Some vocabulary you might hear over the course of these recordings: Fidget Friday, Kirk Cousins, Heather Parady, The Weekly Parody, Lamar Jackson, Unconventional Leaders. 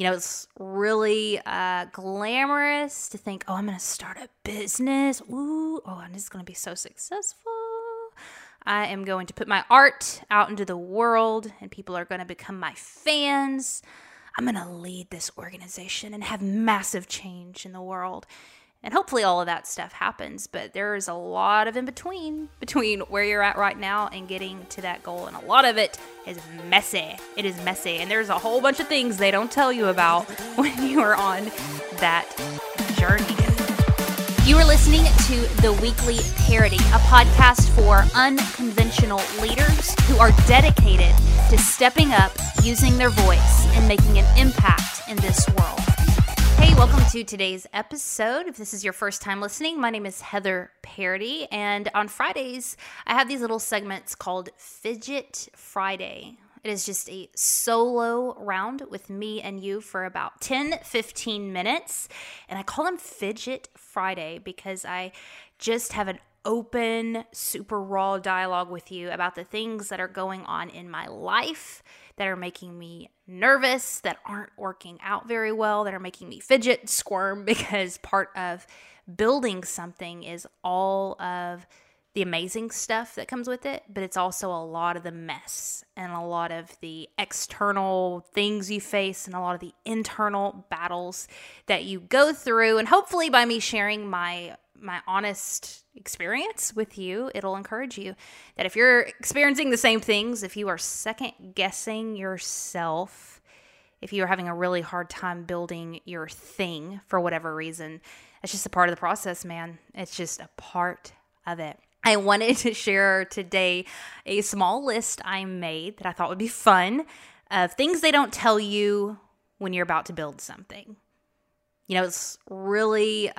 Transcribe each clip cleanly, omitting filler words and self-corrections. You know, it's really glamorous to think, oh, I'm going to start a business. Ooh, oh, and it's going to be so successful. I am going to put my art out into the world, and people are going to become my fans. I'm going to lead this organization and have massive change in the world. And hopefully all of that stuff happens, but there is a lot of in-between between where you're at right now and getting to that goal. And a lot of it is messy. It is messy. And there's a whole bunch of things they don't tell you about when you are on that journey. You are listening to The Weekly Parody, a podcast for unconventional leaders who are dedicated to stepping up, using their voice, and making an impact in this world. Hey, welcome to today's episode. If this is your first time listening, my name is Heather Parady, and on Fridays, I have these little segments called Fidget Friday. It is just a solo round with me and you for about 10, 15 minutes, and I call them Fidget Friday because I just have an open, super raw dialogue with you about the things that are going on in my life that are making me nervous, that aren't working out very well, that are making me fidget, squirm, because part of building something is all of the amazing stuff that comes with it, but it's also a lot of the mess and a lot of the external things you face and a lot of the internal battles that you go through. And hopefully by me sharing my honest experience with you, it'll encourage you that if you're experiencing the same things, if you are second guessing yourself, if you are having a really hard time building your thing for whatever reason, it's just a part of the process, man. It's just a part of it. I wanted to share today a small list I made that I thought would be fun of things they don't tell you when you're about to build something. You know, it's really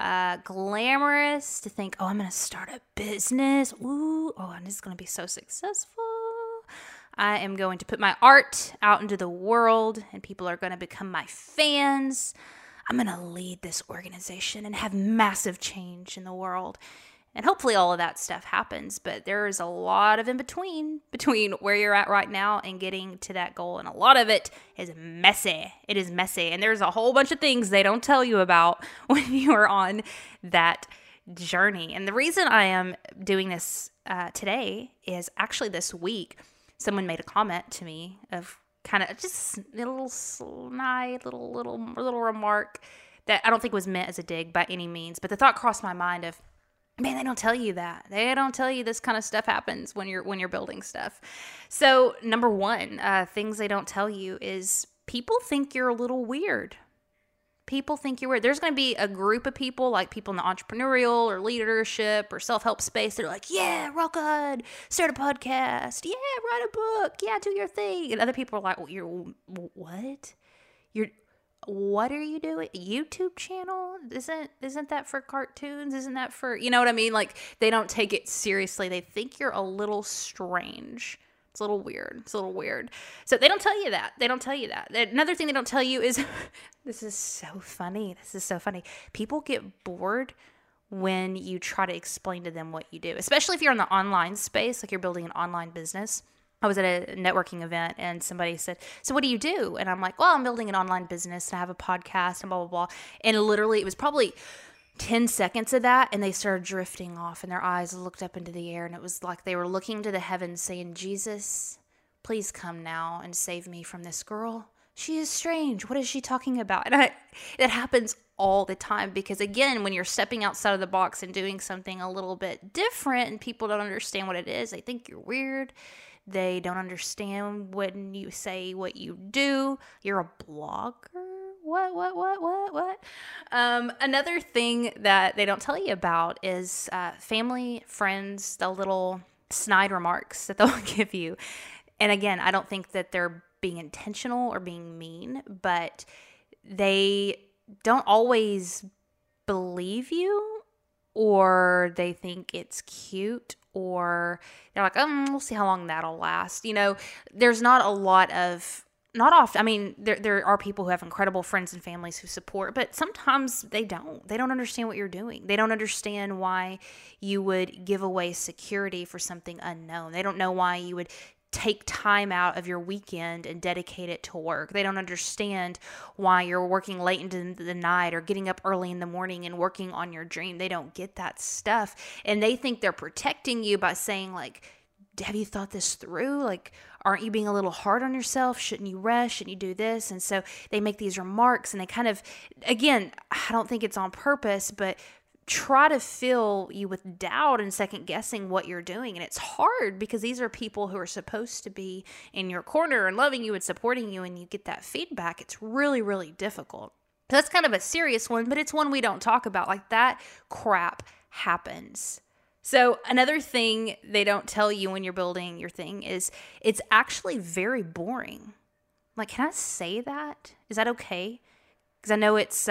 glamorous to think, oh, I'm going to start a business. Ooh, oh, and it's going to be so successful. I am going to put my art out into the world, and people are going to become my fans. I'm going to lead this organization and have massive change in the world. And hopefully all of that stuff happens, but there is a lot of in-between between where you're at right now and getting to that goal. And a lot of it is messy. It is messy. And there's a whole bunch of things they don't tell you about when you are on that journey. And the reason I am doing this today is actually this week, someone made a comment to me of kind of just a little snide, little remark that I don't think was meant as a dig by any means. But the thought crossed my mind of, man, they don't tell you that. They don't tell you this kind of stuff happens when you're building stuff. So number one, things they don't tell you is people think you're a little weird. People think you're weird. There's going to be a group of people, like people in the entrepreneurial or leadership or self-help space. They're like, yeah, rock on, start a podcast. Yeah, write a book. Yeah, do your thing. And other people are like, well, you're what? What are you doing? YouTube channel? Isn't that for cartoons? Isn't that for, you know what I mean? Like, they don't take it seriously. They think you're a little strange. It's a little weird. It's a little weird. So they don't tell you that. They don't tell you that. Another thing they don't tell you is, this is so funny. This is so funny. People get bored when you try to explain to them what you do, especially if you're in the online space, like you're building an online business. I was at a networking event and somebody said, so what do you do? And I'm like, well, I'm building an online business and I have a podcast and blah, blah, blah. And literally it was probably 10 seconds of that and they started drifting off and their eyes looked up into the air and it was like they were looking to the heavens saying, Jesus, please come now and save me from this girl. She is strange. What is she talking about? And it happens all the time because, again, when you're stepping outside of the box and doing something a little bit different and people don't understand what it is, they think you're weird. They don't understand when you say what you do. You're a blogger? What? Another thing that they don't tell you about is family, friends, the little snide remarks that they'll give you. And again, I don't think that they're being intentional or being mean, but they don't always believe you, or they think it's cute, or they're like, oh, we'll see how long that'll last. You know, there's not a lot of, not often, I mean, there are people who have incredible friends and families who support, but sometimes they don't. They don't understand what you're doing. They don't understand why you would give away security for something unknown. They don't know why you would take time out of your weekend and dedicate it to work. They don't understand why you're working late into the night or getting up early in the morning and working on your dream. They don't get that stuff. And they think they're protecting you by saying, like, have you thought this through? Like, aren't you being a little hard on yourself? Shouldn't you rest? Shouldn't you do this? And so they make these remarks, and they kind of, again, I don't think it's on purpose, but try to fill you with doubt and second guessing what you're doing. And it's hard because these are people who are supposed to be in your corner and loving you and supporting you, and you get that feedback. It's really, really difficult. That's kind of a serious one, but it's one we don't talk about. Like, that crap happens. So another thing they don't tell you when you're building your thing is it's actually very boring. Like, can I say that? Is that okay? Because I know it's,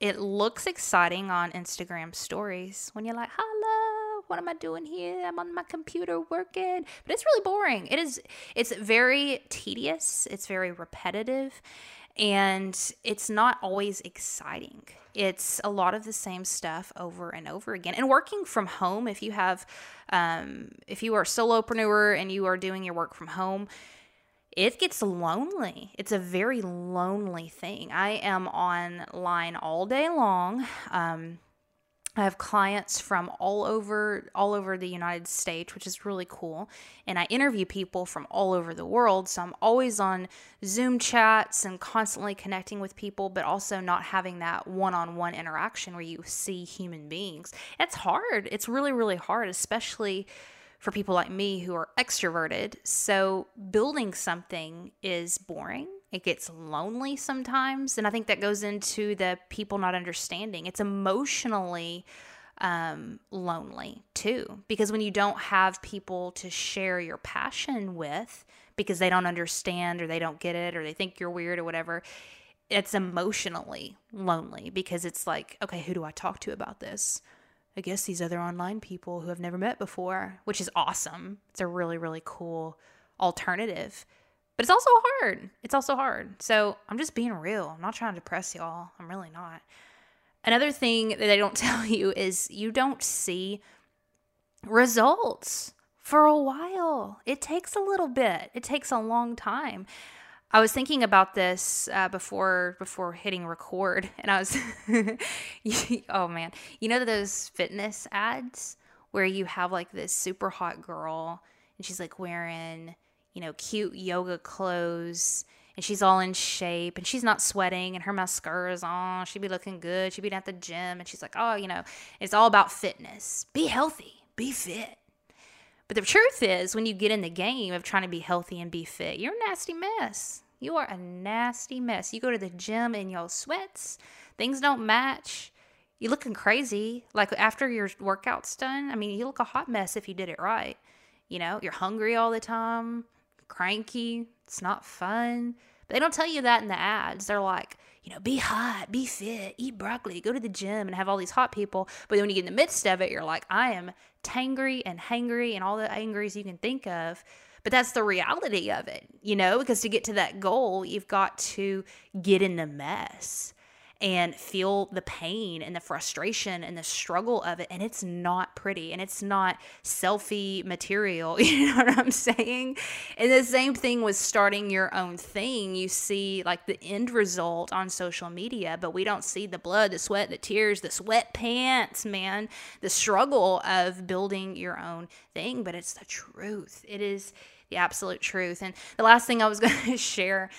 it looks exciting on Instagram stories when you're like, hello, what am I doing here? I'm on my computer working. But it's really boring. It's very tedious. It's very repetitive. And it's not always exciting. It's a lot of the same stuff over and over again. And working from home, if you have, if you are a solopreneur and you are doing your work from home, it gets lonely. It's a very lonely thing. I am online all day long. I have clients from all over the United States, which is really cool. And I interview people from all over the world. So I'm always on Zoom chats and constantly connecting with people, but also not having that one-on-one interaction where you see human beings. It's hard. It's really, really hard, especially for people like me who are extroverted. So building something is boring. It gets lonely sometimes. And I think that goes into the people not understanding. It's emotionally lonely too, because when you don't have people to share your passion with because they don't understand or they don't get it or they think you're weird or whatever, it's emotionally lonely because it's like, okay, who do I talk to about this? I guess these other online people who I've never met before, which is awesome. It's a really, really cool alternative, but it's also hard. It's also hard. So I'm just being real. I'm not trying to depress y'all. I'm really not. Another thing that they don't tell you is you don't see results for a while. It takes a little bit. It takes a long time. I was thinking about this before hitting record, and I was, oh man, you know those fitness ads where you have like this super hot girl and she's like wearing, you know, cute yoga clothes and she's all in shape and she's not sweating and her mascara's on, she'd be looking good, she'd be at the gym and she's like, oh, you know, it's all about fitness. Be healthy, be fit. But the truth is when you get in the game of trying to be healthy and be fit, you're a nasty mess. You are a nasty mess. You go to the gym in your sweats. Things don't match. You're looking crazy. Like after your workout's done, I mean, you look a hot mess if you did it right. You know, you're hungry all the time, cranky. It's not fun. But they don't tell you that in the ads. They're like, you know, be hot, be fit, eat broccoli, go to the gym and have all these hot people. But then when you get in the midst of it, you're like, I am tangry and hangry and all the angries you can think of. But that's the reality of it, you know, because to get to that goal, you've got to get in the mess and feel the pain and the frustration and the struggle of it. And it's not pretty and it's not selfie material. You know what I'm saying? And the same thing with starting your own thing. You see like the end result on social media, but we don't see the blood, the sweat, the tears, the sweatpants, man, the struggle of building your own thing. But it's the truth. It is the absolute truth. And the last thing I was going to share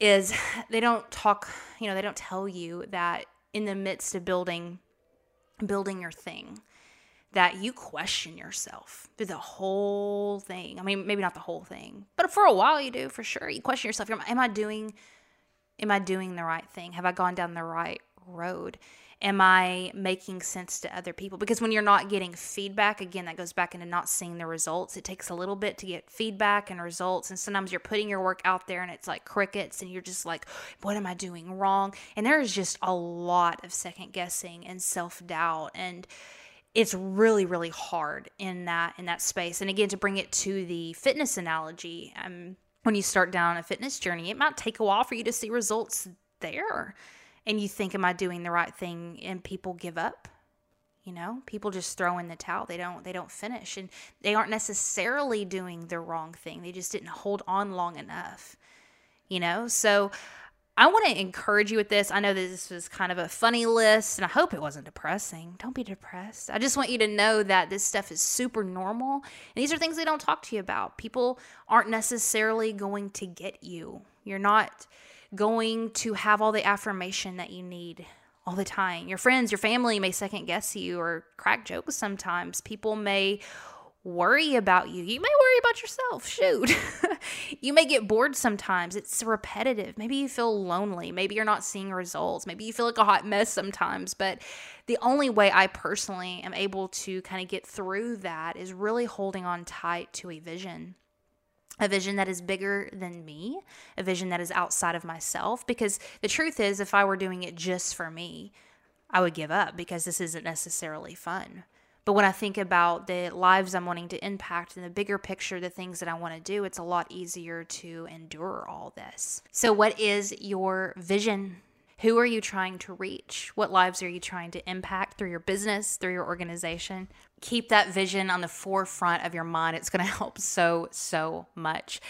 is they don't talk, you know, they don't tell you that in the midst of building your thing, that you question yourself through the whole thing. I mean, maybe not the whole thing, but for a while you do, for sure. You question yourself, am I doing the right thing? Have I gone down the right road? Am I making sense to other people? Because when you're not getting feedback, again, that goes back into not seeing the results. It takes a little bit to get feedback and results. And sometimes you're putting your work out there and it's like crickets and you're just like, what am I doing wrong? And there is just a lot of second guessing and self-doubt. And it's really, really hard in that space. And again, to bring it to the fitness analogy, when you start down a fitness journey, it might take a while for you to see results there. And you think, am I doing the right thing? And people give up. You know, people just throw in the towel. They don't finish, and they aren't necessarily doing the wrong thing. They just didn't hold on long enough, you know? So I want to encourage you with this. I know that this was kind of a funny list, and I hope it wasn't depressing. Don't be depressed. I just want you to know that this stuff is super normal, and these are things they don't talk to you about. People aren't necessarily going to get you. You're not going to have all the affirmation that you need all the time. Your friends, your family may second guess you or crack jokes sometimes. People may worry about you. You may worry about yourself. Shoot. You may get bored sometimes. It's repetitive. Maybe you feel lonely. Maybe you're not seeing results. Maybe you feel like a hot mess sometimes. But the only way I personally am able to kind of get through that is really holding on tight to a vision that is bigger than me, a vision that is outside of myself. Because the truth is, if I were doing it just for me, I would give up, because this isn't necessarily fun. But when I think about the lives I'm wanting to impact and the bigger picture, the things that I want to do, it's a lot easier to endure all this. So what is your vision? Who are you trying to reach? What lives are you trying to impact through your business, through your organization? Keep that vision on the forefront of your mind. It's going to help so, so much.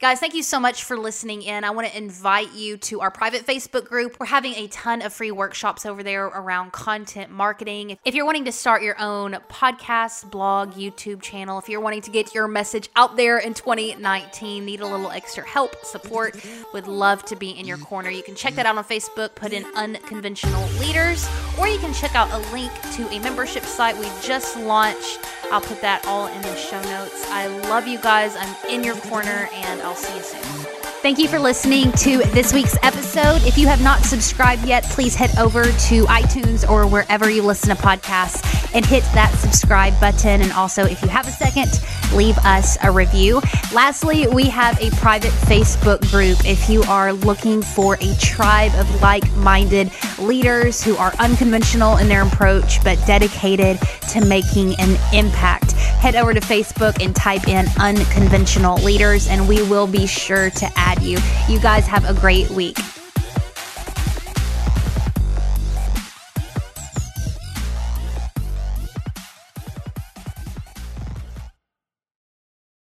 Guys, thank you so much for listening in. I want to invite you to our private Facebook group. We're having a ton of free workshops over there around content marketing. If you're wanting to start your own podcast, blog, YouTube channel, if you're wanting to get your message out there in 2019, need a little extra help, support, would love to be in your corner. You can check that out on Facebook, put in Unconventional Leaders, or you can check out a link to a membership site we just launched. I'll put that all in the show notes. I love you guys. I'm in your corner, and I'll see you soon. Thank you for listening to this week's episode. If you have not subscribed yet, please head over to iTunes or wherever you listen to podcasts and hit that subscribe button. And also, if you have a second, leave us a review. Lastly, we have a private Facebook group. If you are looking for a tribe of like-minded leaders who are unconventional in their approach but dedicated to making an impact, head over to Facebook and type in Unconventional Leaders, and we will be sure to add you. You guys have a great week.